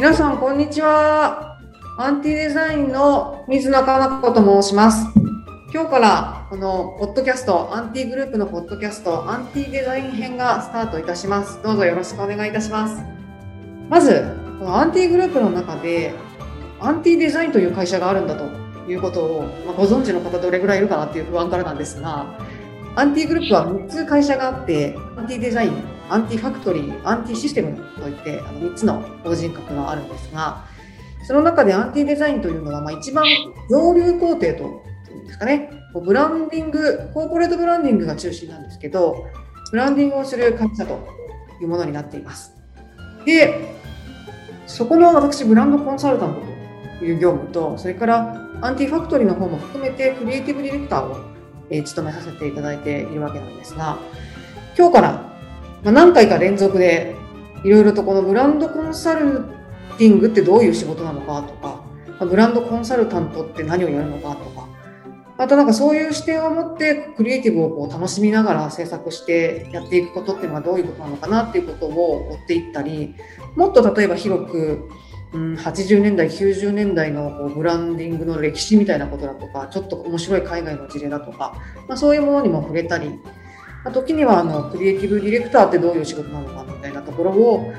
皆さんこんにちは。アンティデザインの水中奈子と申します。今日からこのポッドキャスト、アンティグループのポッドキャスト、アンティデザイン編がスタートいたします。どうぞよろしくお願いいたします。まずこのアンティグループの中でアンティデザインという会社があるんだということを、ご存知の方どれぐらいいるかなっていう不安からなんですが、アンティグループは3つ会社があって、アンティデザイン、アンティファクトリー、アンティシステムといって3つの法人格があるんですが、その中でアンティデザインというのは一番上流工程というんですかね、ブランディング、コーポレートブランディングが中心なんですけど、ブランディングをする会社というものになっています。で、そこの私ブランドコンサルタントという業務と、それからアンティファクトリーの方も含めてクリエイティブディレクターを務めさせていただいているわけなんですが、今日から何回か連続でいろいろとこのブランドコンサルティングってどういう仕事なのかとか、ブランドコンサルタントって何をやるのかとか、またそういう視点を持ってクリエイティブを楽しみながら制作してやっていくことっていうのはどういうことなのかなっていうことを追っていったり、もっと例えば広く80年代90年代のブランディングの歴史みたいなことだとか、ちょっと面白い海外の事例だとか、そういうものにも触れたり、時にはクリエイティブディレクターってどういう仕事なのかみたいなところを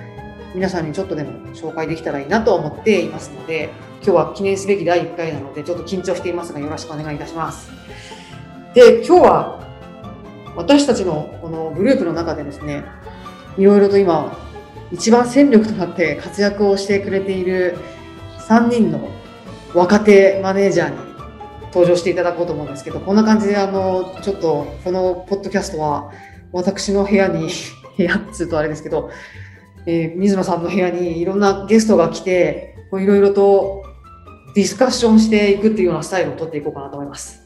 皆さんにちょっとでも紹介できたらいいなと思っていますので、今日は記念すべき第1回なのでちょっと緊張していますが、よろしくお願いいたします。で、今日は私たちのこのグループの中でですね、いろいろと今一番戦力となって活躍をしてくれている3人の若手マネージャーに登場していただこうと思うんですけど、こんな感じでちょっとこのポッドキャストは私の部屋に部屋っつうとあれですけど、水野さんの部屋にいろんなゲストが来て、いろいろとディスカッションしていくっていうようなスタイルを取っていこうかなと思います。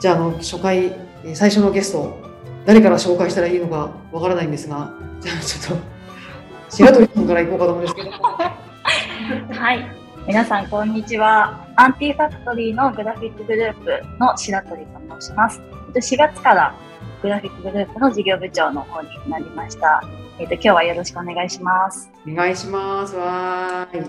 じゃあ初回最初のゲスト、誰から紹介したらいいのかわからないんですが、じゃあちょっと白鳥さんから行こうかと思うんですけどはい、皆さんこんにちは。アンティファクトリーのグラフィックグループの白鳥と申します。4月からグラフィックグループの事業部長の方になりました。今日はよろしくお願いします。お願いします。わーい。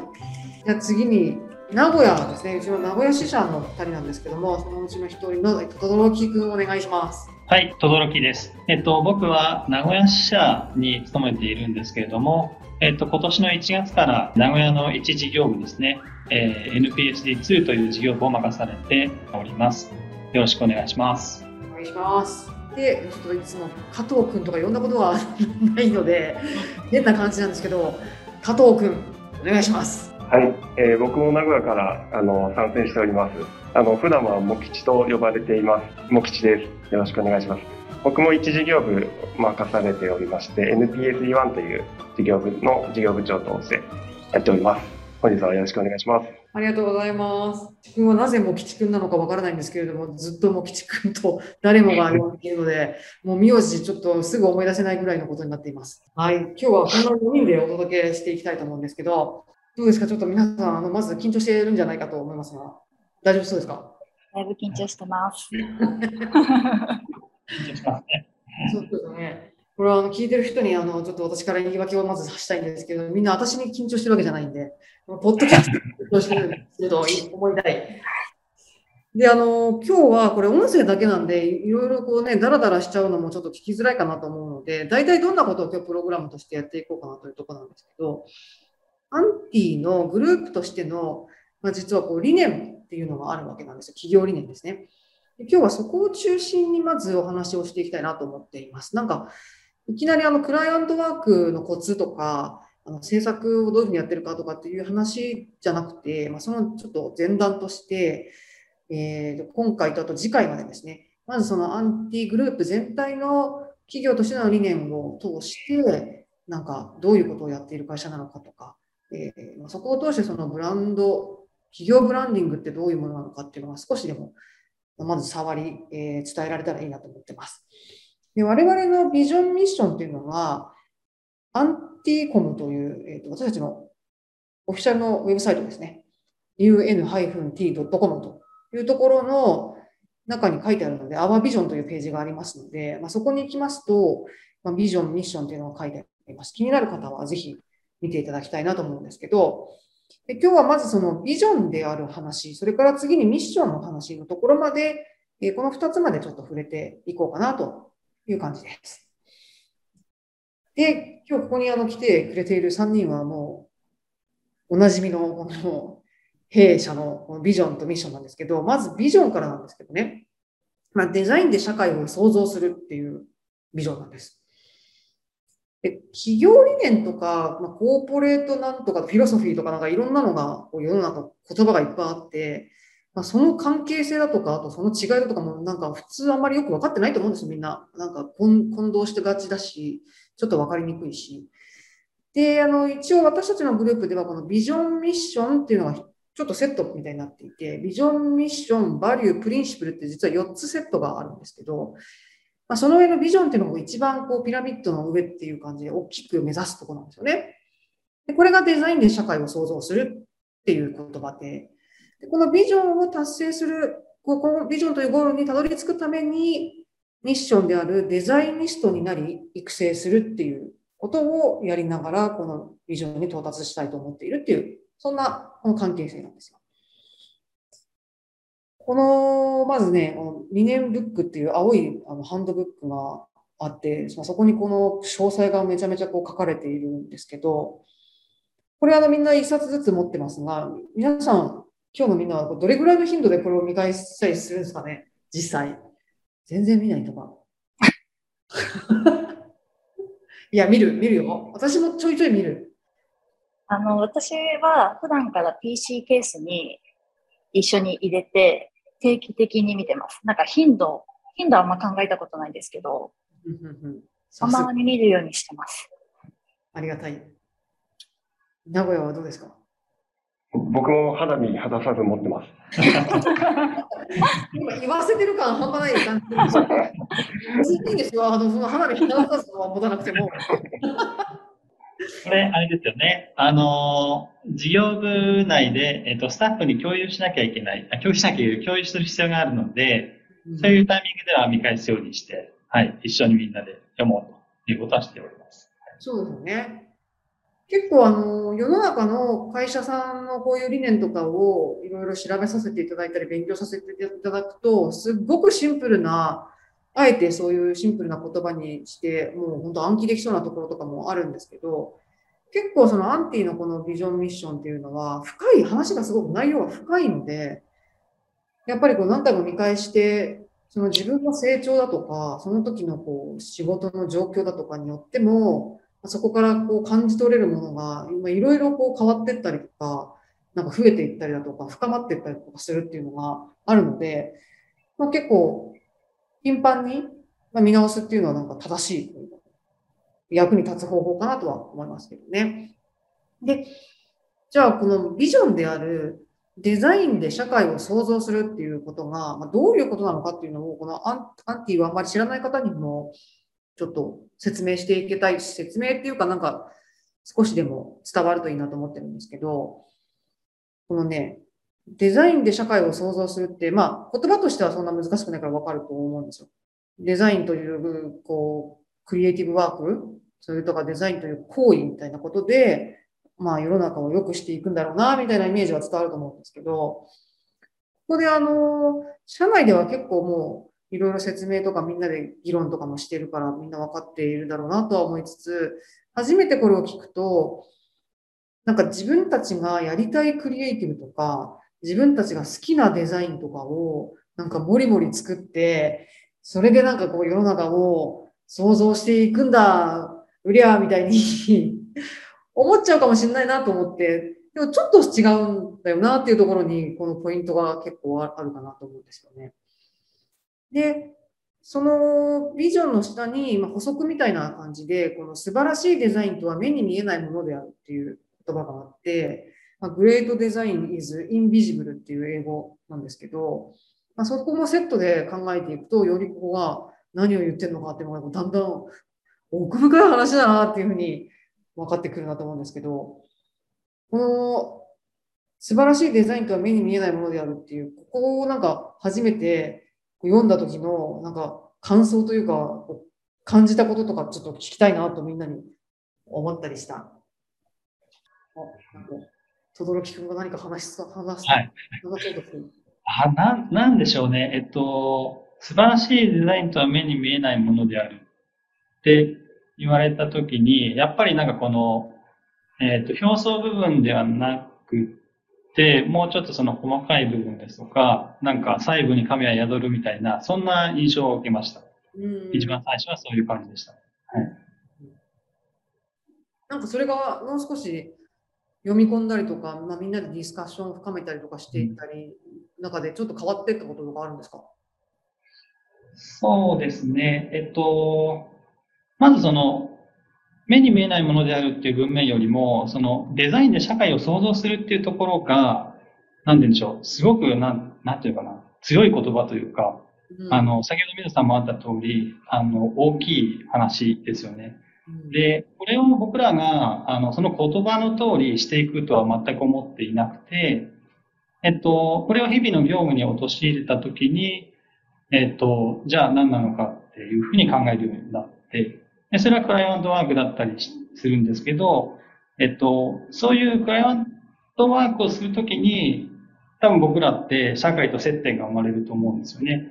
じゃあ次に名古屋ですね、うちの名古屋支社の2人なんですけども、そのうちの1人の轟くん、お願いします。はい、轟です。僕は名古屋支社に勤めているんですけれども、今年の1月から名古屋の1事業部ですね、NPSD2 という事業部を任されております。よろしくお願いします。お願いします。で、ちょっといつも加藤くんとか呼んだことはないので変な感じなんですけど、加藤くんお願いします。はい、僕も名古屋から参戦しております。普段は茂吉と呼ばれています。茂吉です。よろしくお願いします。僕も1事業部任されておりまして、 NPSD1 という事業部の事業部長としてやっております。本日はよろしくお願いします。ありがとうございます。茂吉君はなぜ茂吉君なのかわからないんですけれども、ずっと茂吉君と誰もが言っているのでもう名字ちょっとすぐ思い出せないぐらいのことになっています。はい、今日はこんな4人でお届けしていきたいと思うんですけど、どうですか、ちょっと皆さんまず緊張しているんじゃないかと思いますが、大丈夫そうですか？だいぶ緊張してます緊張してますね。そうですね。これは聞いてる人にちょっと私から言い訳をまずしたいんですけど、みんな私に緊張してるわけじゃないんで、ポッドキャストを緊張してると思いたいで、今日はこれ音声だけなんで、いろいろダラダラしちゃうのもちょっと聞きづらいかなと思うので、大体どんなことを今日プログラムとしてやっていこうかなというところなんですけど、アンティのグループとしての、実は理念っていうのがあるわけなんですよ。企業理念ですね。で、今日はそこを中心にまずお話をしていきたいなと思っています。いきなりクライアントワークのコツとか、制作をどういうふうにやってるかとかっていう話じゃなくて、そのちょっと前段として、今回とあと次回までですね、まずそのアンティグループ全体の企業としての理念を通して、どういうことをやっている会社なのかとか、そこを通してそのブランド、企業ブランディングってどういうものなのかっていうのは少しでもまず触り、伝えられたらいいなと思ってます。で、我々のビジョンミッションっていうのは、un-t.com という、私たちのオフィシャルのウェブサイトですね、un-t.com というところの中に書いてあるので、Our Vision というページがありますので、そこに行きますと、ビジョン、ミッションっていうのが書いてあります。気になる方はぜひ見ていただきたいなと思うんですけど、で、今日はまずそのビジョンである話、それから次にミッションの話のところまで、この2つまでちょっと触れていこうかなという感じです。で、今日ここに来てくれている3人はもうおなじみのこの弊社のビジョンとミッションなんですけど、まずビジョンからなんですけどね、まあ、デザインで社会を創造するっていうビジョンなんです。で、企業理念とか、まあ、コーポレートなんとかフィロソフィーとかいろんなのが世の中言葉がいっぱいあって、まあ、その関係性だとか、あとその違いだとかも普通あんまりよく分かってないと思うんですよ、みんな。混同してがちだし、ちょっと分かりにくいし。で、一応私たちのグループではこのビジョンミッションっていうのがちょっとセットみたいになっていて、ビジョンミッション、バリュー、プリンシプルって実は4つセットがあるんですけど、まあ、その上のビジョンっていうのが一番ピラミッドの上っていう感じで大きく目指すところなんですよね。で、これがデザインで社会を創造するっていう言葉で、でこのビジョンを達成する、このビジョンというゴールにたどり着くために、ミッションであるデザイニストになり、育成するっていうことをやりながら、このビジョンに到達したいと思っているっていう、そんなこの関係性なんですよ。この、まずね、理念ブックっていう青いハンドブックがあって、そこにこの詳細がめちゃめちゃ書かれているんですけど、これみんな一冊ずつ持ってますが、皆さん、今日のみんなはどれぐらいの頻度でこれを見返したりするんですかね、実際。全然見ないとか。いや、見るよ。私もちょいちょい見る。私は普段から PC ケースに一緒に入れて、定期的に見てます。頻度はあんま考えたことないんですけど、たまに見るようにしてます。ありがたい。名古屋はどうですか？僕も肌身離さず持ってます。言わせてる感半端ない感じ。いいんですよ。その肌身離さずは持たなくても。これ、あれですよね。事業部内で、スタッフに共有する必要があるので、そういうタイミングでは見返すようにして、はい、一緒にみんなで読もうということはしております。そうですね。結構世の中の会社さんのこういう理念とかをいろいろ調べさせていただいたり、勉強させていただくと、すっごくシンプルな、あえてそういうシンプルな言葉にして、もう本当暗記できそうなところとかもあるんですけど、結構そのアンティのこのビジョンミッションっていうのは、深い話がすごく内容が深いので、やっぱり何回も見返して、その自分の成長だとか、その時の仕事の状況だとかによっても、そこから感じ取れるものが、今いろいろ変わっていったりとか、増えていったりだとか、深まっていったりとかするっていうのがあるので、まあ、結構、頻繁に見直すっていうのは正しい、役に立つ方法かなとは思いますけどね。で、じゃあこのビジョンであるデザインで社会を創造するっていうことが、どういうことなのかっていうのを、このアンティはあんまり知らない方にも、ちょっと説明していけたいし、説明っていうか少しでも伝わるといいなと思ってるんですけど、このね、デザインで社会を創造するって、言葉としてはそんな難しくないから分かると思うんですよ。デザインという、クリエイティブワーク、それとかデザインという行為みたいなことで、世の中を良くしていくんだろうな、みたいなイメージは伝わると思うんですけど、ここで社内では結構もう、いろいろ説明とかみんなで議論とかもしてるから、みんな分かっているだろうなとは思いつつ、初めてこれを聞くと、自分たちがやりたいクリエイティブとか、自分たちが好きなデザインとかをもりもり作って、それで世の中を想像していくんだ、うりゃーみたいに思っちゃうかもしれないなと思って、でもちょっと違うんだよなっていうところに、このポイントが結構あるかなと思うんですよね。で、そのビジョンの下に補足みたいな感じで、この素晴らしいデザインとは目に見えないものであるっていう言葉があって、グレートデザイン is invisible っていう英語なんですけど、そこもセットで考えていくと、よりここが何を言ってるのかっていうのがだんだん奥深い話だなっていうふうに分かってくるなと思うんですけど、この素晴らしいデザインとは目に見えないものであるっていう、ここを初めて読んだ時の感想というか、感じたこととかちょっと聞きたいなとみんなに思ったりした。轟君が何か話そうとする。あ、なんでしょうね。素晴らしいデザインとは目に見えないものであるって言われたときに、やっぱりなんかこの、表層部分ではなくて、もうちょっとその細かい部分ですとか、なんか細部に神は宿るみたいな、そんな印象を受けました。一番最初はそういう感じでした。はい、なんかそれがもう少し読み込んだりとか、まあ、みんなでディスカッションを深めたりとかしていったり、中でちょっと変わっていったこととかあるんですか？そうですね。まずその、目に見えないものであるっていう文面よりも、そのデザインで社会を想像するっていうところが、なんて言うんでしょう、すごくなんていうかな、強い言葉というか、先ほど皆さんもあった通り、大きい話ですよね。で、これを僕らが、その言葉の通りしていくとは全く思っていなくて、これを日々の業務に陥れたときに、じゃあ何なのかっていうふうに考えるようになって、でそれはクライアントワークだったりするんですけど、そういうクライアントワークをするときに、多分僕らって社会と接点が生まれると思うんですよね。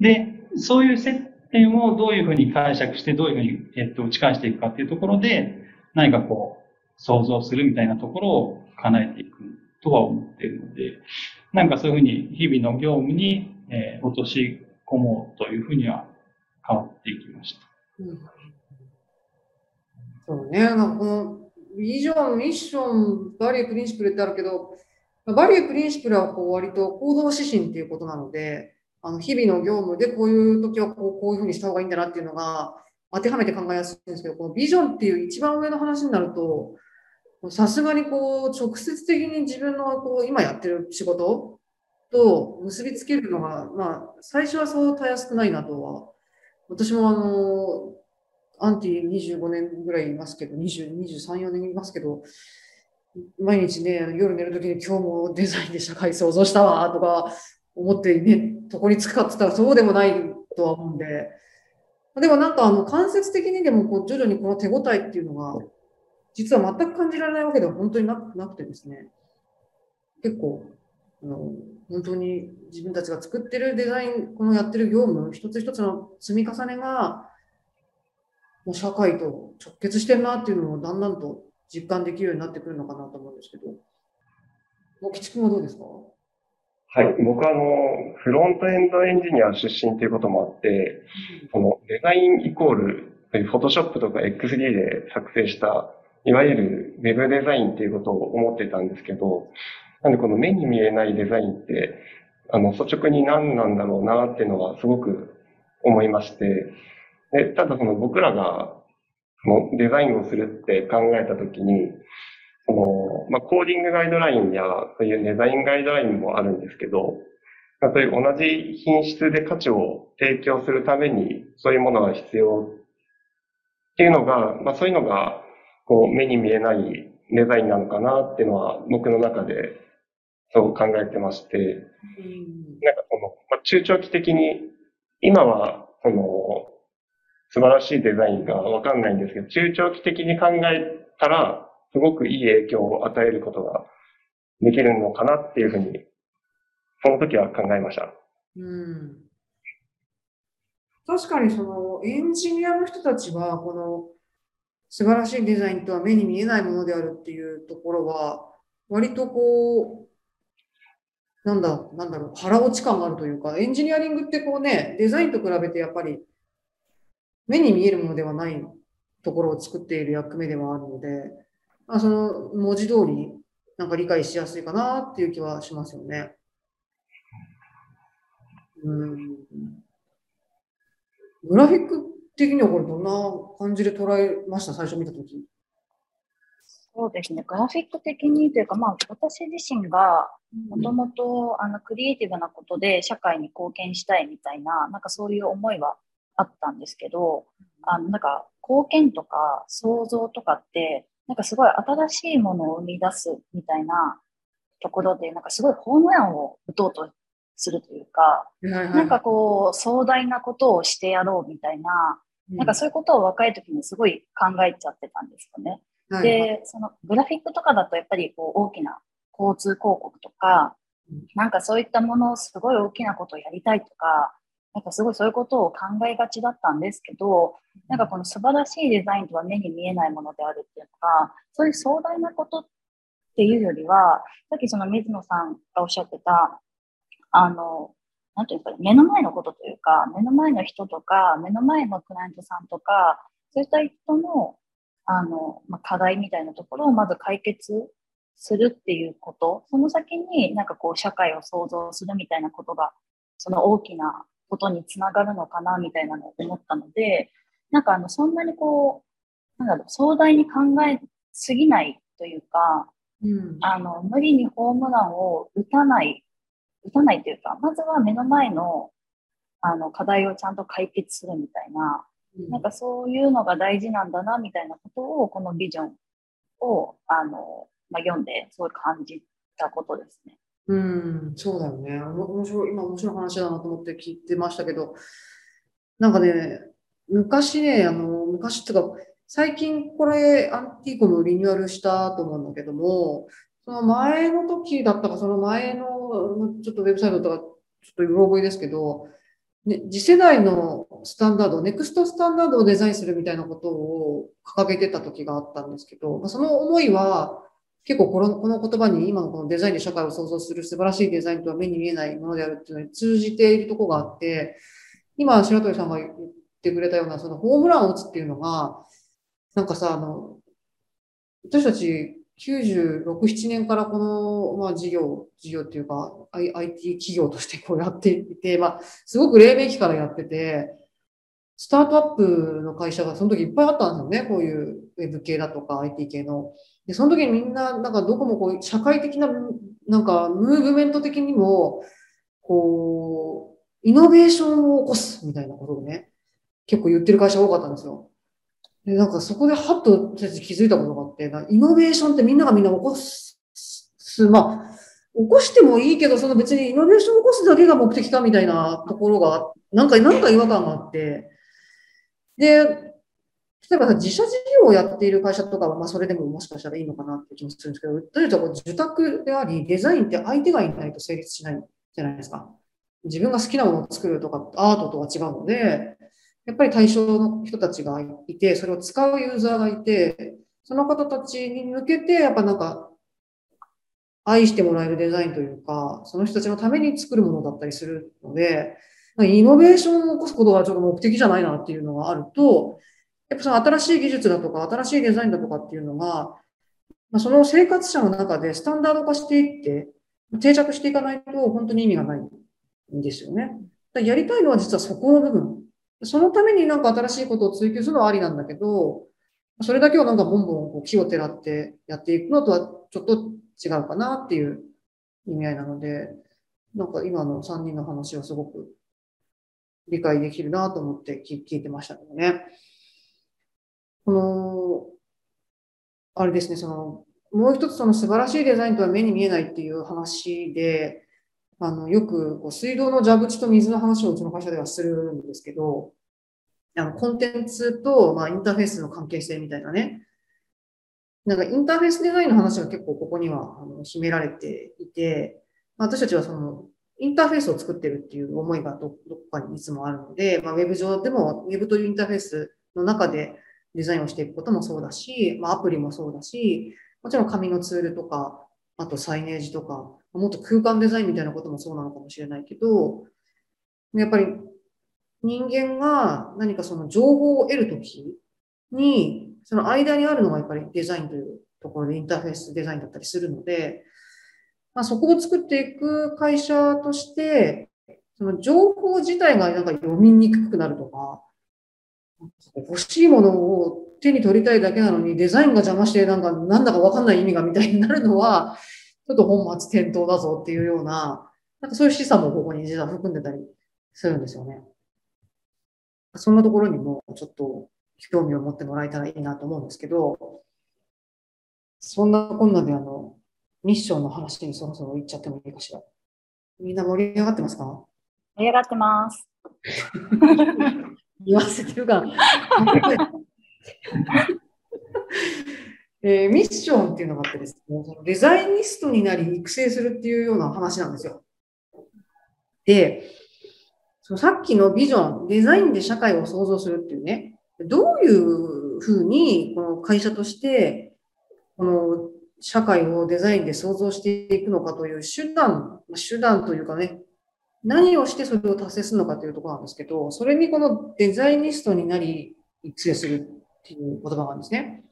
で、そういう接点をどういうふうに解釈して、どういうふうに、打ち返していくかっていうところで、何かこう、想像するみたいなところを叶えていくとは思っているので、なんかそういうふうに日々の業務に、落とし込もうというふうには変わっていきました。そうね、なんかこのビジョン、ミッション、バリュープリンシプルってあるけど、バリュープリンシプルはこう割と行動指針っていうことなので、日々の業務でこういう時はこういうふうにした方がいいんだなっていうのが当てはめて考えやすいんですけど、このビジョンっていう一番上の話になると、さすがにこう直接的に自分のこう今やってる仕事と結びつけるのが、まあ、最初はそうたやすくないなとは。私もun-t.25 年ぐらいいますけど、23、4年いますけど、毎日ね、夜寝るときに今日もデザインで社会想像したわとか思ってね、どこにつくかって言ったらそうでもないとは思うんで、でもなんか間接的にでもこう徐々にこの手応えっていうのが、実は全く感じられないわけでは本当になくてですね、結構、本当に自分たちが作ってるデザイン、このやってる業務、一つ一つの積み重ねが、もう社会と直結してるなっていうのをだんだんと実感できるようになってくるのかなと思うんですけど、もう木地君はどうですか？はい、僕はフロントエンドエンジニア出身ということもあって、このデザインイコール、フォトショップとか XD で作成した、いわゆるウェブデザインということを思ってたんですけど、なんでこの目に見えないデザインって、率直に何なんだろうなっていうのはすごく思いまして、でただその僕らがデザインをするって考えたときに、コーディングガイドラインやそういうデザインガイドラインもあるんですけど、そういう同じ品質で価値を提供するためにそういうものが必要っていうのが、そういうのがこう目に見えないデザインなのかなっていうのは僕の中でそう考えてまして、なんか中長期的に今は素晴らしいデザインがわかんないんですけど、中長期的に考えたらすごくいい影響を与えることができるのかなっていうふうにその時は考えました。確かにそのエンジニアの人たちはこの素晴らしいデザインとは目に見えないものであるっていうところは割とこうなんだろう腹落ち感があるというか、エンジニアリングってこうね、デザインと比べてやっぱり目に見えるものではないところを作っている役目ではあるので、その文字通りなんか理解しやすいかなっていう気はしますよね。グラフィック的にはこれどんな感じで捉えました？最初見たとき。そうですね。グラフィック的にというか、私自身がもともとクリエイティブなことで社会に貢献したいみたいな、なんかそういう思いはあったんですけど、なんか貢献とか創造とかって、なんかすごい新しいものを生み出すみたいなところで、なんかすごいホームランを打とうとするというか、なんかこう壮大なことをしてやろうみたいな、なんかそういうことを若い時にすごい考えちゃってたんですよね。はい、でそのグラフィックとかだとやっぱりこう大きな交通広告とか、うん、なんかそういったものをすごい大きなことをやりたいとか、なんかすごいそういうことを考えがちだったんですけど、なんかこの素晴らしいデザインとは目に見えないものであるっていうのが、そういう壮大なことっていうよりは、さっきその水野さんがおっしゃってた、なんていうんですかね、目の前のことというか、目の前の人とか、目の前のクライアントさんとか、そういった人の、課題みたいなところをまず解決するっていうこと、その先になんかこう社会を創造するみたいなことが、その大きなことにつながるのかなみたいなのを思ったので、なんかそんなにこう、なんだろう、壮大に考えすぎないというか、うん、無理にホームランを打たないというか、まずは目の前の、課題をちゃんと解決するみたいな、うん、なんかそういうのが大事なんだなみたいなことを、このビジョンを、読んですごい感じたことですね。うん、そうだよね。面白い話だなと思って聞いてましたけど、なんかね、昔っていうか、最近これ、un-t.comをリニューアルしたと思うんだけども、その前の時だったか、その前の、ちょっとウェブサイトとか、ちょっとうろ覚えですけど、ね、次世代のスタンダード、ネクストスタンダードをデザインするみたいなことを掲げてた時があったんですけど、その思いは、結構この言葉に今のこのデザインで社会を創造する素晴らしいデザインとは目に見えないものであるっていうのに通じているところがあって、今、白鳥さんが言ってくれたような、そのホームランを打つっていうのが、なんかさ、私たち、96、7年からこの、事業っていうか、IT 企業としてこうやっていて、すごく黎明期からやってて、スタートアップの会社がその時いっぱいあったんですよね。こういうウェブ系だとか IT 系の。で、その時にみんな、なんかどこもこう、社会的な、なんかムーブメント的にも、こう、イノベーションを起こすみたいなことをね、結構言ってる会社多かったんですよ。で、なんかそこではっと気づいたことがあって、イノベーションってみんな起こす、起こしてもいいけど、その別にイノベーションを起こすだけが目的かみたいなところが、なんか違和感があって、で、例えば自社事業をやっている会社とかは、それでももしかしたらいいのかなって気もするんですけど、とりあえず受託であり、デザインって相手がいないと成立しないじゃないですか。自分が好きなものを作るとか、アートとは違うので、やっぱり対象の人たちがいて、それを使うユーザーがいて、その方たちに向けて、やっぱなんか、愛してもらえるデザインというか、その人たちのために作るものだったりするので、イノベーションを起こすことがちょっと目的じゃないなっていうのがあると、やっぱその新しい技術だとか、新しいデザインだとかっていうのが、その生活者の中でスタンダード化していって、定着していかないと本当に意味がないんですよね。やりたいのは実はそこの部分。そのためになんか新しいことを追求するのはありなんだけど、それだけをなんかボンボン木をてらってやっていくのとはちょっと違うかなっていう意味合いなので、なんか今の3人の話をすごく理解できるなと思って聞いてましたけどね。あれですね、もう一つその素晴らしいデザインとは目に見えないっていう話で、よくこう水道の蛇口と水の話をうちの会社ではするんですけど、コンテンツと、インターフェースの関係性みたいなね、なんかインターフェースデザインの話が結構ここには秘められていて、私たちはそのインターフェースを作ってるっていう思いがどこかにいつもあるので、ウェブ上でもウェブというインターフェースの中でデザインをしていくこともそうだし、アプリもそうだし、もちろん紙のツールとか、あとサイネージとか、もっと空間デザインみたいなこともそうなのかもしれないけど、やっぱり人間が何かその情報を得るときに、その間にあるのがやっぱりデザインというところでインターフェースデザインだったりするので、そこを作っていく会社として、その情報自体がなんか読みにくくなるとか、欲しいものを手に取りたいだけなのにデザインが邪魔してなんだかわかんない意味がみたいになるのは、ちょっと本末転倒だぞっていうような、なんかそういう示唆もここに実は含んでたりするんですよね。そんなところにもちょっと興味を持ってもらえたらいいなと思うんですけど、そんなこんなでミッションの話にそろそろ行っちゃってもいいかしら。みんな盛り上がってますか？盛り上がってます。言わせてるか。ミッションっていうのがあってですね、デザイニストになり育成するっていうような話なんですよ。で、さっきのビジョン、デザインで社会を創造するっていうね、どういうふうにこの会社としてこの社会をデザインで創造していくのかという手段というかね、何をしてそれを達成するのかというところなんですけど、それにこのデザイニストになり育成するっていう言葉があるんですね。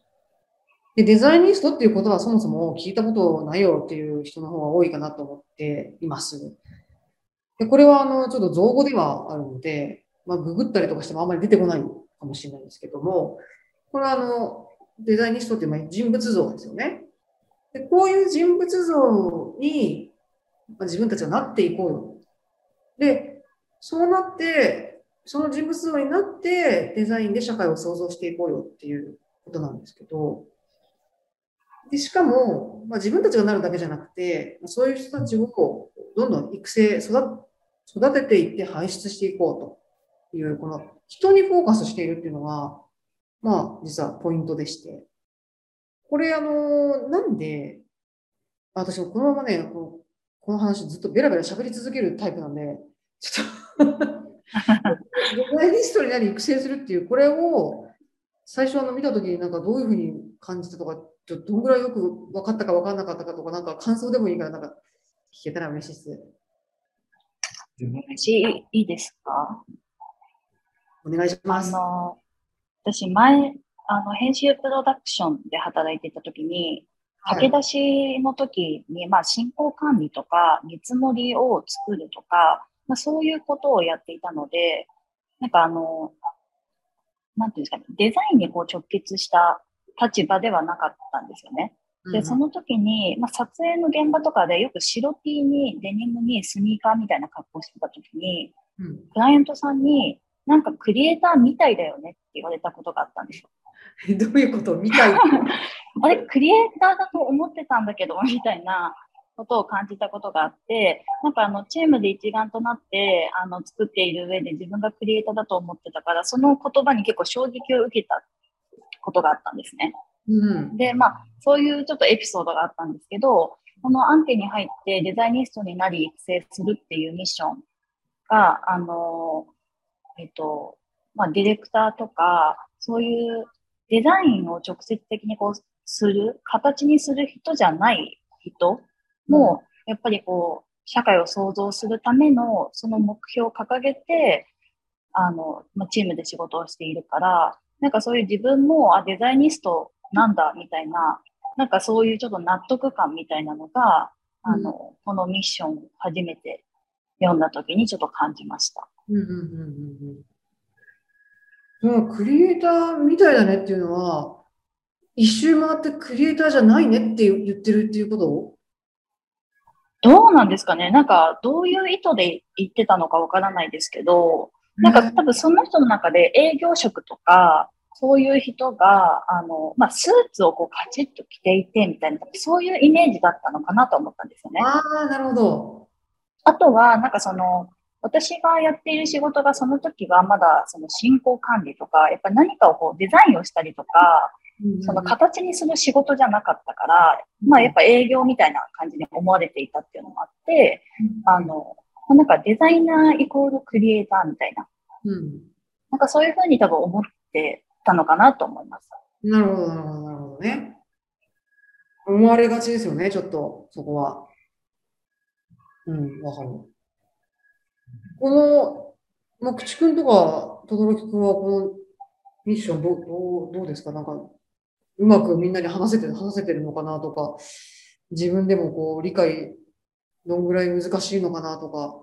で、デザイニストっていう言葉はそもそも聞いたことないよっていう人の方が多いかなと思っています。で、これはちょっと造語ではあるので、まあ、ググったりとかしてもあんまり出てこないかもしれないんですけども、これはデザイニストっていう人物像ですよね。で、こういう人物像に自分たちはなっていこうよ。で、そうなって、その人物像になってデザインで社会を創造していこうよっていうことなんですけど、でしかも、まあ、自分たちがなるだけじゃなくて、そういう人たちをどんどん育成、育てていって輩出していこうという、この人にフォーカスしているっていうのが、まあ実はポイントでして。これなんで、私このままね、この話ずっとベラベラ喋り続けるタイプなんで、ちょっと、デザイニストになり育成するっていう、これを最初見たときになんかどういうふうに感じたとか、どんぐらいよく分かったか分からなかったかとか、なんか感想でもいいから、なんか聞けたら嬉しいです。私、いいですか？お願いします。私、前、編集プロダクションで働いていたときに、駆け出しの時に、まあ、進行管理とか、見積もりを作るとか、まあ、そういうことをやっていたので、なんかなんていうんですかね、デザインに直結した立場ではなかったんですよね。で、その時に、まあ、撮影の現場とかでよく白 T にデニムにスニーカーみたいな格好してた時に、クライアントさんになんかクリエイターみたいだよねって言われたことがあったんですよ。どういうことみたいな。あれ、クリエイターだと思ってたんだけど、みたいなことを感じたことがあって、なんかチームで一丸となって、作っている上で自分がクリエイターだと思ってたから、その言葉に結構衝撃を受けたことがあったんですね。で、まあ、そういうちょっとエピソードがあったんですけど、この案件に入ってデザイニストになり育成するっていうミッションが、まあ、ディレクターとか、そういうデザインを直接的にする、形にする人じゃない人も、やっぱり社会を創造するための、その目標を掲げて、まあ、チームで仕事をしているから、なんかそういう自分も、あ、デザイニストなんだ、みたいな、なんかそういうちょっと納得感みたいなのが、このミッションを初めて読んだ時にちょっと感じました。クリエイターみたいだねっていうのは、一周回ってクリエイターじゃないねって言ってるっていうこと？どうなんですかね。なんかどういう意図で言ってたのかわからないですけど、なんか多分その人の中で営業職とか、そういう人が、まあ、スーツをカチッと着ていてみたいな、そういうイメージだったのかなと思ったんですよね。ああ、なるほど。あとは、なんか私がやっている仕事がその時はまだ進行管理とか、やっぱり何かをデザインをしたりとか、その形にする仕事じゃなかったから、まあやっぱ営業みたいな感じで思われていたっていうのもあって、なんかデザイナーイコールクリエイターみたいな、なんかそういうふうに多分思ってたのかなと思います。なるほど、なるほどね。思われがちですよね、ちょっと、そこは。わかる。まあ、くちくんとか、とどろきくんは、このミッションどうですか？なんか、うまくみんなに話せてるのかなとか、自分でも理解、どんぐらい難しいのかなとか。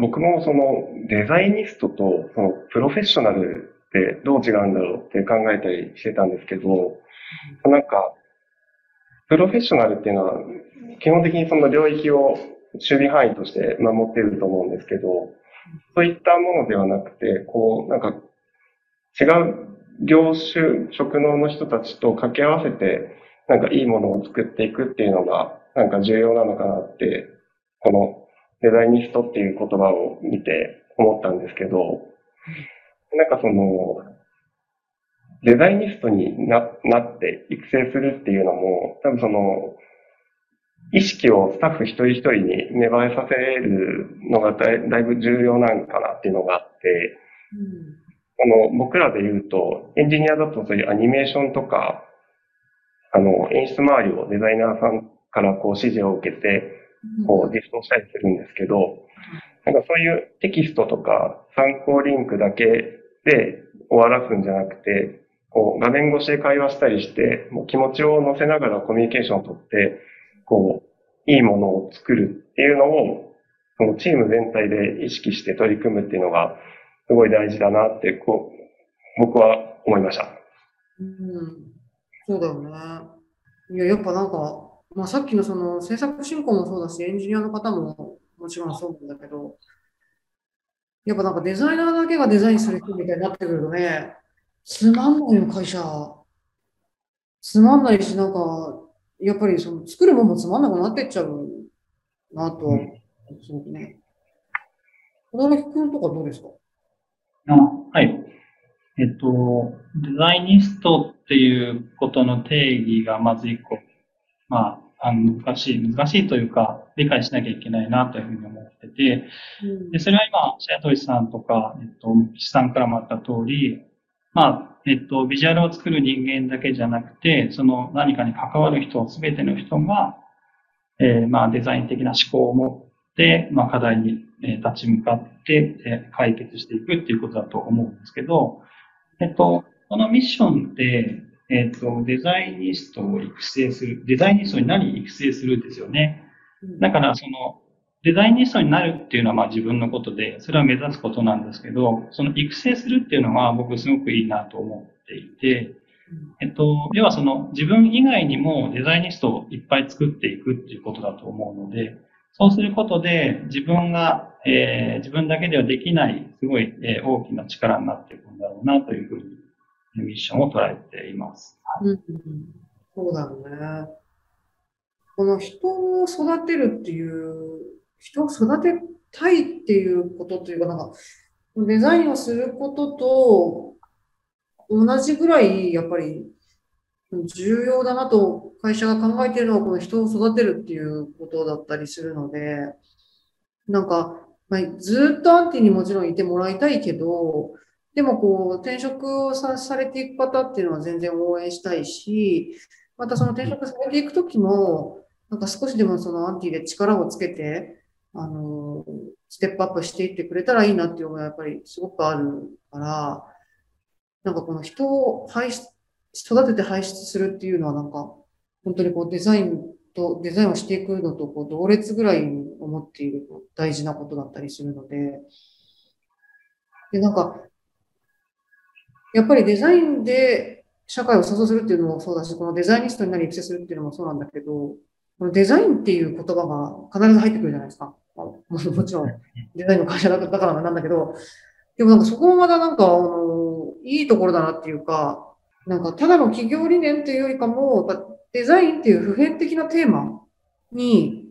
僕もデザイニストとプロフェッショナルってどう違うんだろうって考えたりしてたんですけど、なんか、プロフェッショナルっていうのは、基本的にその領域を守備範囲として守っていると思うんですけど、そういったものではなくて、なんか、違う業種、職能の人たちと掛け合わせて、なんかいいものを作っていくっていうのが、なんか重要なのかなって、このデザイニストっていう言葉を見て思ったんですけど、なんかデザイニストに なって育成するっていうのも、多分その、意識をスタッフ一人一人に芽生えさせるのがだいぶ重要なんかなっていうのがあって、うん、僕らで言うと、エンジニアだとそういうアニメーションとか、演出周りをデザイナーさんからこう指示を受けて、こう実装したりするんですけど、なんかそういうテキストとか参考リンクだけで終わらすんじゃなくて、こう画面越しで会話したりして、もう気持ちを乗せながらコミュニケーションをとって、こう、いいものを作るっていうのを、そのチーム全体で意識して取り組むっていうのが、すごい大事だなって、こう、僕は思いました。うん。そうだよね。いや、やっぱなんか、まあさっきのその制作進行もそうだし、エンジニアの方ももちろんそうなんだけど、やっぱなんかデザイナーだけがデザインする人みたいになってくるとね、つまんないよ、会社。つまんないし、なんか、やっぱりその作るものもつまんなくなってっちゃうなと、すごくね。轟くんとかどうですか？はい。デザイニストっていうことの定義がまず一個、まあ、難しいというか、理解しなきゃいけないなというふうに思ってて、で、それは今、白鳥さんとか、岸さんからもあった通り、まあ、ビジュアルを作る人間だけじゃなくて、その何かに関わる人、すべての人が、まあ、デザイン的な思考を持って、まあ、課題に立ち向かって、解決していくっていうことだと思うんですけど、このミッションって、デザイニストを育成する、デザイニストになり育成するんですよね。だから、その、デザイニストになるっていうのはまあ自分のことで、それは目指すことなんですけど、その育成するっていうのは僕すごくいいなと思っていて、要はその自分以外にもデザイニストをいっぱい作っていくっていうことだと思うので、そうすることで自分だけではできない、すごい、大きな力になっていくんだろうなというふうに、ミッションを捉えています。うん、そうだね。この人を育てるっていう、人を育てたいっていうことというか、なんか、デザインをすることと同じぐらい、やっぱり、重要だなと会社が考えているのは、この人を育てるっていうことだったりするので、なんか、まあ、ずっとアンティにもちろんいてもらいたいけど、でもこう、転職をされていく方っていうのは全然応援したいし、またその転職されていくときも、なんか少しでもそのアンティで力をつけて、ステップアップしていってくれたらいいなっていうのがやっぱりすごくあるから、なんかこの人を育てて輩出するっていうのはなんか、本当にこうデザインをしていくのとこう同列ぐらいに思っている大事なことだったりするので、で、なんか、やっぱりデザインで社会を創造するっていうのもそうだし、このデザイニストになり育成するっていうのもそうなんだけど、このデザインっていう言葉が必ず入ってくるじゃないですか。もちろん、デザインの会社だからなんだけど、でもなんかそこもまだなんか、いいところだなっていうか、なんかただの企業理念っていうよりかも、デザインっていう普遍的なテーマに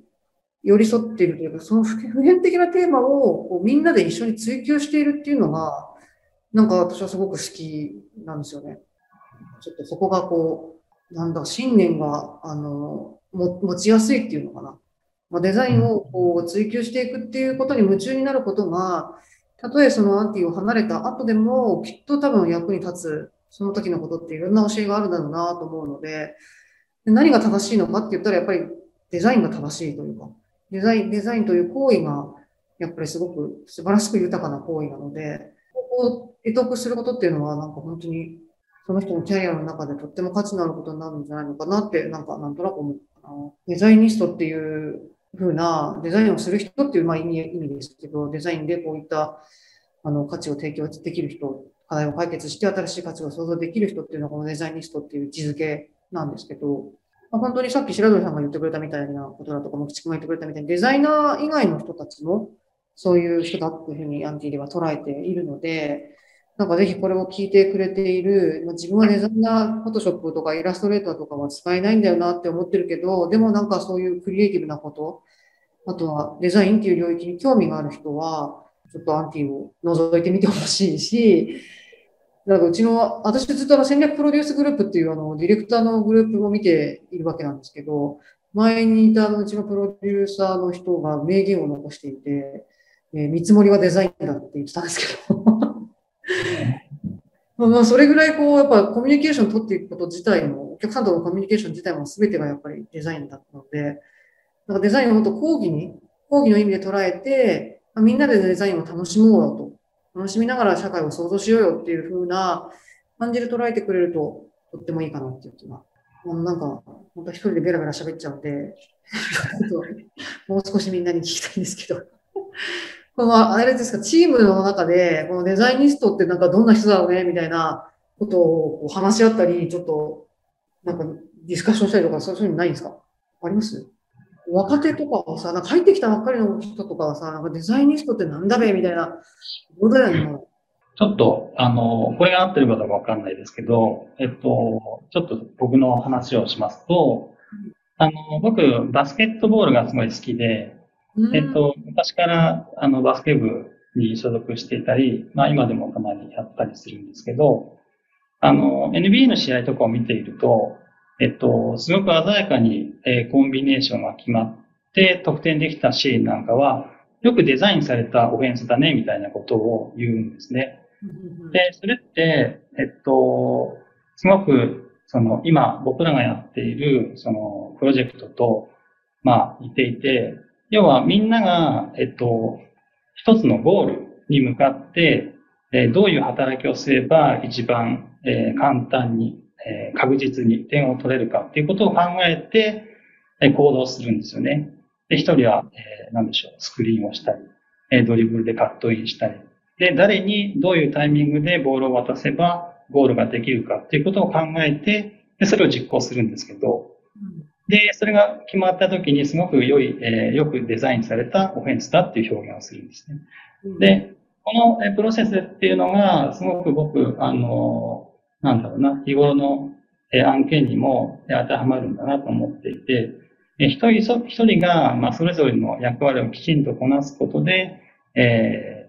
寄り添っているというか、その普遍的なテーマをみんなで一緒に追求しているっていうのが、なんか私はすごく好きなんですよね。ちょっとそこがこう、なんだ、信念が、持ちやすいっていうのかな。まあ、デザインをこう追求していくっていうことに夢中になることが、たとえそのアンティを離れた後でも、きっと多分役に立つ、その時のことっていろんな教えがあるだろうなと思うので、何が正しいのかって言ったら、やっぱりデザインが正しいというか、デザインという行為が、やっぱりすごく素晴らしく豊かな行為なので、ここを得得することっていうのは、なんか本当に、その人のキャリアの中でとっても価値のあることになるんじゃないのかなって、なんとなく思うかな。デザイニストっていう風な、デザインをする人っていう、まあ意味ですけど、デザインでこういった、価値を提供できる人、課題を解決して新しい価値を創造できる人っていうのが、このデザイニストっていう位置づけなんですけど、まあ、本当にさっき白鳥さんが言ってくれたみたいなことだとか、もくちくんが言ってくれたみたいに、デザイナー以外の人たちも、そういう人だっていうふうにアンティでは捉えているので、なんかぜひこれを聞いてくれている、自分はデザイナー、フォトショップとかイラストレーターとかは使えないんだよなって思ってるけど、でもなんかそういうクリエイティブなこと、あとはデザインっていう領域に興味がある人は、ちょっとアンティを覗いてみてほしいし、なんかうちの、私ずっと戦略プロデュースグループっていうディレクターのグループを見ているわけなんですけど、前にいたうちのプロデューサーの人が名言を残していて、見積もりはデザインだって言ってたんですけどまあそれぐらいやっぱコミュニケーションを取っていくこと自体も、お客さんとのコミュニケーション自体も全てがやっぱりデザインだったので、なんかデザインを本当講義の意味で捉えて、みんなでデザインを楽しもうよと、楽しみながら社会を創造しようよっていう風な感じで捉えてくれるととってもいいかなっていう気が。なんか本当一人でベラベラ喋っちゃうんでもう少しみんなに聞きたいんですけどあれですか、チームの中でこのデザイニストってなんかどんな人だろうねみたいなことを話し合ったり、ちょっとなんかディスカッションしたりとか、そういうのないんですか？あります？若手とかはさ、なんか入ってきたばっかりの人とかはさ、なんかデザイニストってなんだべみたいなことだよね。ちょっと、これが合ってるかどうかわかんないですけど、ちょっと僕の話をしますと、僕、バスケットボールがすごい好きで、昔から、バスケ部に所属していたり、まあ今でもたまにやったりするんですけど、NBA の試合とかを見ていると、すごく鮮やかに、コンビネーションが決まって、得点できたシーンなんかは、よくデザインされたオフェンスだね、みたいなことを言うんですね。で、それって、すごく、今僕らがやっている、プロジェクトと、まあ、似ていて、要はみんなが、一つのゴールに向かって、どういう働きをすれば一番、簡単に、確実に点を取れるかっていうことを考えて、行動するんですよね。で、一人は、何でしょう、スクリーンをしたり、ドリブルでカットインしたり、で、誰にどういうタイミングでボールを渡せばゴールができるかっていうことを考えて、で、それを実行するんですけど、で、それが決まった時にすごくよくデザインされたオフェンスだっていう表現をするんですね。で、このプロセスっていうのが、すごく僕、なんだろうな、日頃の案件にも当てはまるんだなと思っていて、一人が、まあ、それぞれの役割をきちんとこなすことで、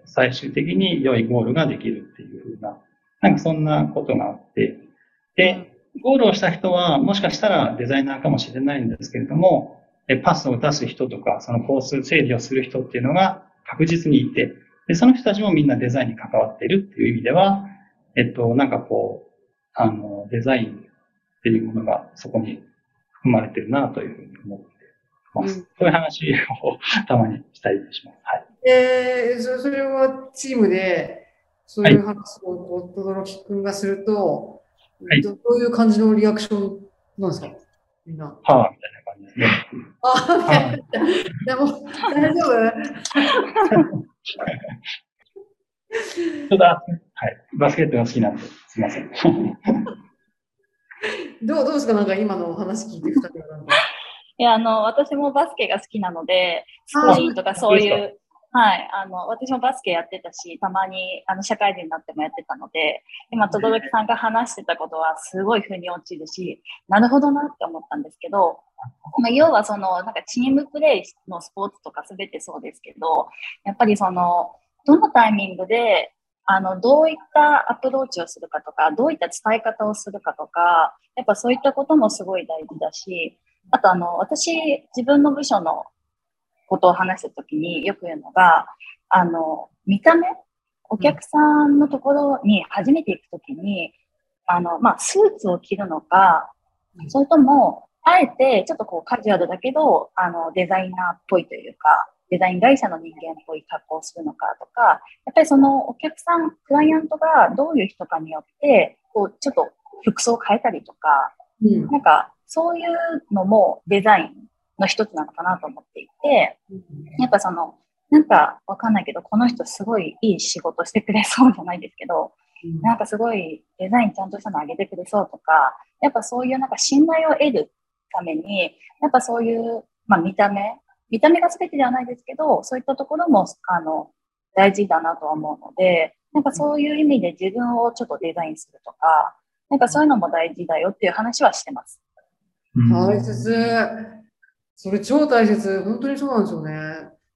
最終的に良いゴールができるっていう風な、なんかそんなことがあって、で、ゴールをした人は、もしかしたらデザイナーかもしれないんですけれども、パスを出す人とか、そのコース整理をする人っていうのが確実にいて、で、その人たちもみんなデザインに関わっているっていう意味では、なんかデザインっていうものがそこに含まれてるなというふうに思ってます。そういう話をたまにしたりします。はい。それはチームで、そういう話を轟君がすると、はい、どういう感じのリアクションなんですか？みんな。はぁ、みたいな感じですね。でも、大丈夫ちょっと、バスケットが好きなんで、すいません。どうですか、なんか今のお話聞いてきたけど。いや、私もバスケが好きなので、スクリーンとかそういう、はい、私もバスケやってたし、たまに、社会人になってもやってたので、今、轟さんが話してたことは、すごい腑に落ちるし、なるほどなって思ったんですけど、まあ、要はなんかチームプレイのスポーツとか全てそうですけど、やっぱりどのタイミングで、どういったアプローチをするかとか、どういった伝え方をするかとか、やっぱそういったこともすごい大事だし、あと私、自分の部署のことを話したときによく言うのが、見た目、お客さんのところに初めて行くときに、まあ、スーツを着るのか、それとも、あえて、ちょっとカジュアルだけど、デザイナーっぽいというか、デザイン会社の人間っぽい格好をするのかとか、やっぱりお客さん、クライアントがどういう人かによって、ちょっと服装を変えたりとか、なんか、そういうのもデザインの一つなのかなと思っていて、やっぱなんかわかんないけど、この人すごいいい仕事してくれそうじゃないですけど、なんかすごいデザインちゃんとしたのあげてくれそうとか、やっぱそういうなんか信頼を得るために、やっぱそういう、まあ見た目が全てではないですけど、そういったところも、大事だなとは思うので、なんかそういう意味で自分をちょっとデザインするとか、なんかそういうのも大事だよっていう話はしてます。大切。それ超大切。本当にそうなんですよね。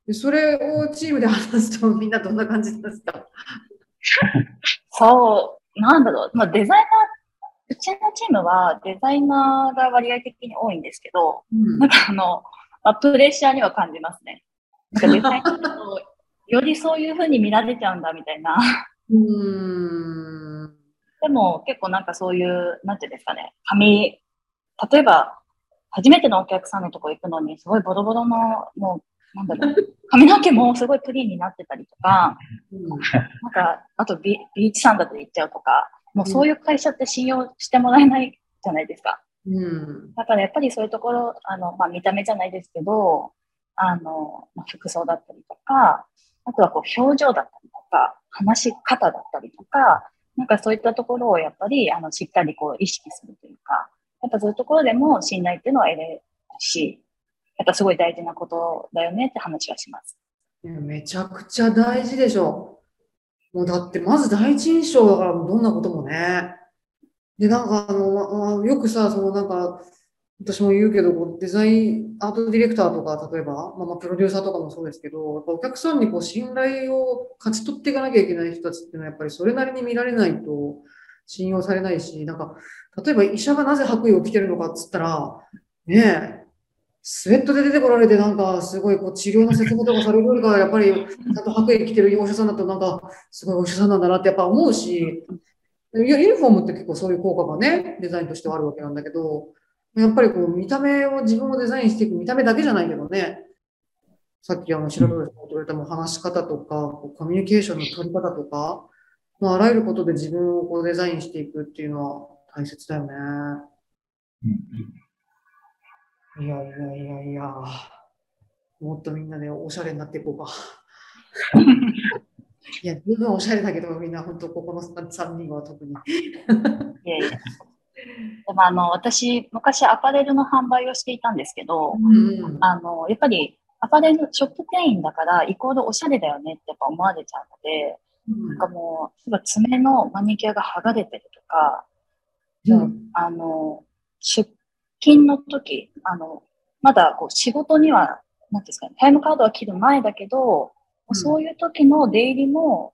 で、それをチームで話すとみんなどんな感じですか？そう。なんだろう、まあ、デザイナー、うちのチームはデザイナーが割合的に多いんですけど、うん、なんかまあ、プレッシャーには感じますね。なんかデザイナーだとよりそういう風に見られちゃうんだみたいな。でも結構なんかそういう、なんていうんですかね、紙、例えば初めてのお客さんのとこ行くのにすごいボロボロの、もうなんだろう、髪の毛もすごいプリンになってたりとか、うん、なんかあとビーチサンダルで行っちゃうとか、もうそういう会社って信用してもらえないじゃないですか。うん、だからやっぱりそういうところ、まあ、見た目じゃないですけど、まあ、服装だったりとか、あとはこう表情だったりとか、話し方だったりとか、なんかそういったところをやっぱりしっかりこう意識するというか、やっぱそういうところでも信頼っていうのは得れるし、やっぱすごい大事なことだよねって話はします。いや、めちゃくちゃ大事でしょ。もうだってまず第一印象だから、どんなこともね。で、なんかよくさ、なんか、私も言うけど、デザイン、アートディレクターとか、例えば、まあ、プロデューサーとかもそうですけど、やっぱお客さんにこう信頼を勝ち取っていかなきゃいけない人たちっていうのは、やっぱりそれなりに見られないと信用されないし、なんか、例えば医者がなぜ白衣を着てるのかっつったら、ねえ、スウェットで出てこられて、なんか、すごいこう治療の説明とかされるよりか、やっぱり、ちゃんと白衣着てるお医者さんだと、なんか、すごいお医者さんなんだなってやっぱ思うし、ユニフォームって結構そういう効果がね、デザインとしてはあるわけなんだけど、やっぱりこう見た目を自分をデザインしていく、見た目だけじゃないけどね、さっき白鳥さんが取れた話し方とか、コミュニケーションの取り方とか、まあ、あらゆることで自分をこうデザインしていくっていうのは大切だよね。いやいやいやいや、もっとみんなでおしゃれになっていこうか。いや、十分おしゃれだけど、みんな本当ここの3人は特に。いやいや。でも私、昔アパレルの販売をしていたんですけど、うん、やっぱりアパレルショップ店員だからイコールおしゃれだよねってやっぱ思われちゃうので、うん、なんかもう爪のマニキュアが剥がれてるとか、うん、出勤の時まだこう仕事にはなんですかね、タイムカードは切る前だけど、うん、そういう時の出入りも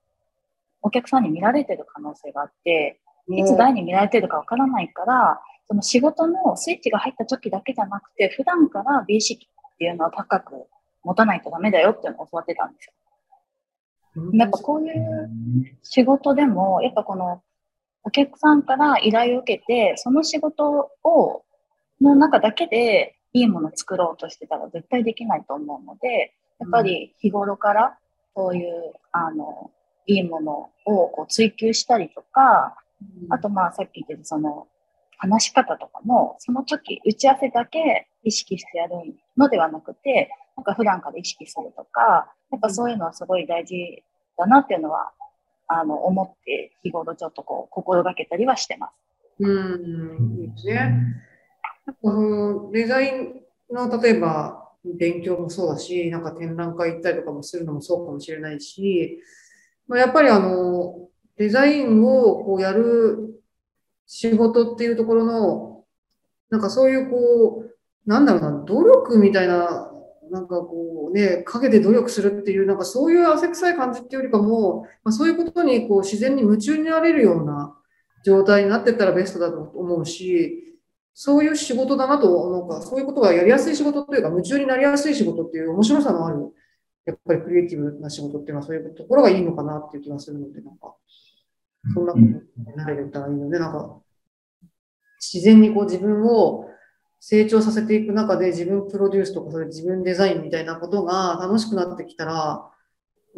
お客さんに見られてる可能性があって。いつ誰に見られてるかわからないから、その仕事のスイッチが入った時だけじゃなくて、普段から美意識っていうのは高く持たないとダメだよっていうのを教わってたんですよ。やっぱこういう仕事でも、やっぱこのお客さんから依頼を受けて、その仕事をの中だけでいいものを作ろうとしてたら絶対できないと思うので、やっぱり日頃からそういう、いいものをこう追求したりとか、あとまあさっき言ってたその話し方とかもその時打ち合わせだけ意識してやるのではなくて、なんか普段から意識するとか、やっぱそういうのはすごい大事だなっていうのは思って日頃ちょっとこう心がけたりはしてます。いいですね。このデザインの例えば勉強もそうだし、なんか展覧会行ったりとかもするのもそうかもしれないし、まあ、やっぱりデザインをこうやる仕事っていうところの、なんかそういうこう、なんだろうな、努力みたいな、なんかこうね、陰で努力するっていう、なんかそういう汗臭い感じっていうよりかも、まあ、そういうことにこう自然に夢中になれるような状態になってったらベストだと思うし、そういう仕事だなと、なんかそういうことがやりやすい仕事というか、夢中になりやすい仕事っていう面白さのある、やっぱりクリエイティブな仕事っていうのはそういうところがいいのかなっていう気がするので、なんか。そんなことになれたらいいので、なんか、自然にこう自分を成長させていく中で、自分プロデュースとか、それ自分デザインみたいなことが楽しくなってきたら、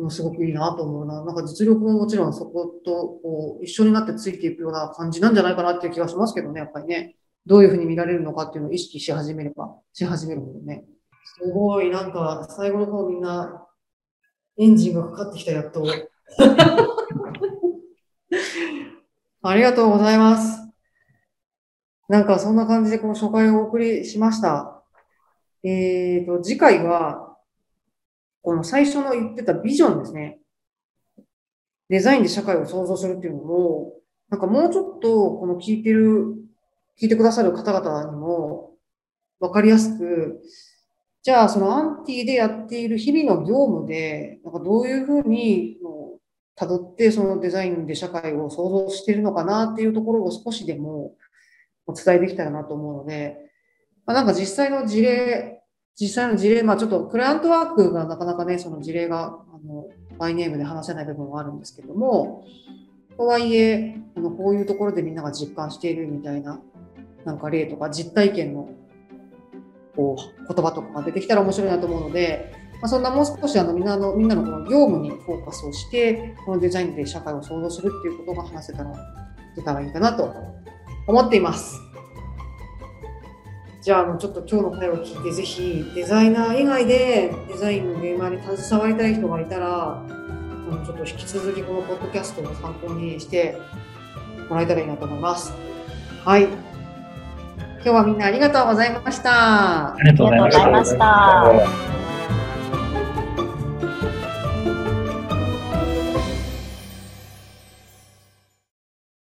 すごくいいなと思うな。なんか実力ももちろんそことこう一緒になってついていくような感じなんじゃないかなっていう気がしますけどね、やっぱりね。どういうふうに見られるのかっていうのを意識し始めるもんね。すごい、なんか最後の方みんな、エンジンがかかってきた、やっと。ありがとうございます。なんかそんな感じでこの初回をお送りしました。次回は、この最初の言ってたビジョンですね。デザインで社会を創造するっていうのを、なんかもうちょっとこの聞いてくださる方々にもわかりやすく、じゃあそのアンティでやっている日々の業務で、なんかどういうふうにたどって、そのデザインで社会を創造しているのかなっていうところを少しでもお伝えできたらなと思うので、まあ、なんか実際の事例、まあちょっとクライアントワークがなかなかね、その事例がバイネームで話せない部分はあるんですけども、とはいえ、こういうところでみんなが実感しているみたいな、なんか例とか実体験のこう言葉とかが出てきたら面白いなと思うので、まあ、そんなもう少しみんなのこの業務にフォーカスをして、このデザインで社会を創造するっていうことが話せたら出たらいいかなと思っています。じゃあ、ちょっと今日の会話を聞いて、ぜひデザイナー以外でデザインの現場に携わりたい人がいたら、ちょっと引き続きこのポッドキャストを参考にしてもらえたらいいなと思います。はい。今日はみんなありがとうございました。ありがとうございました。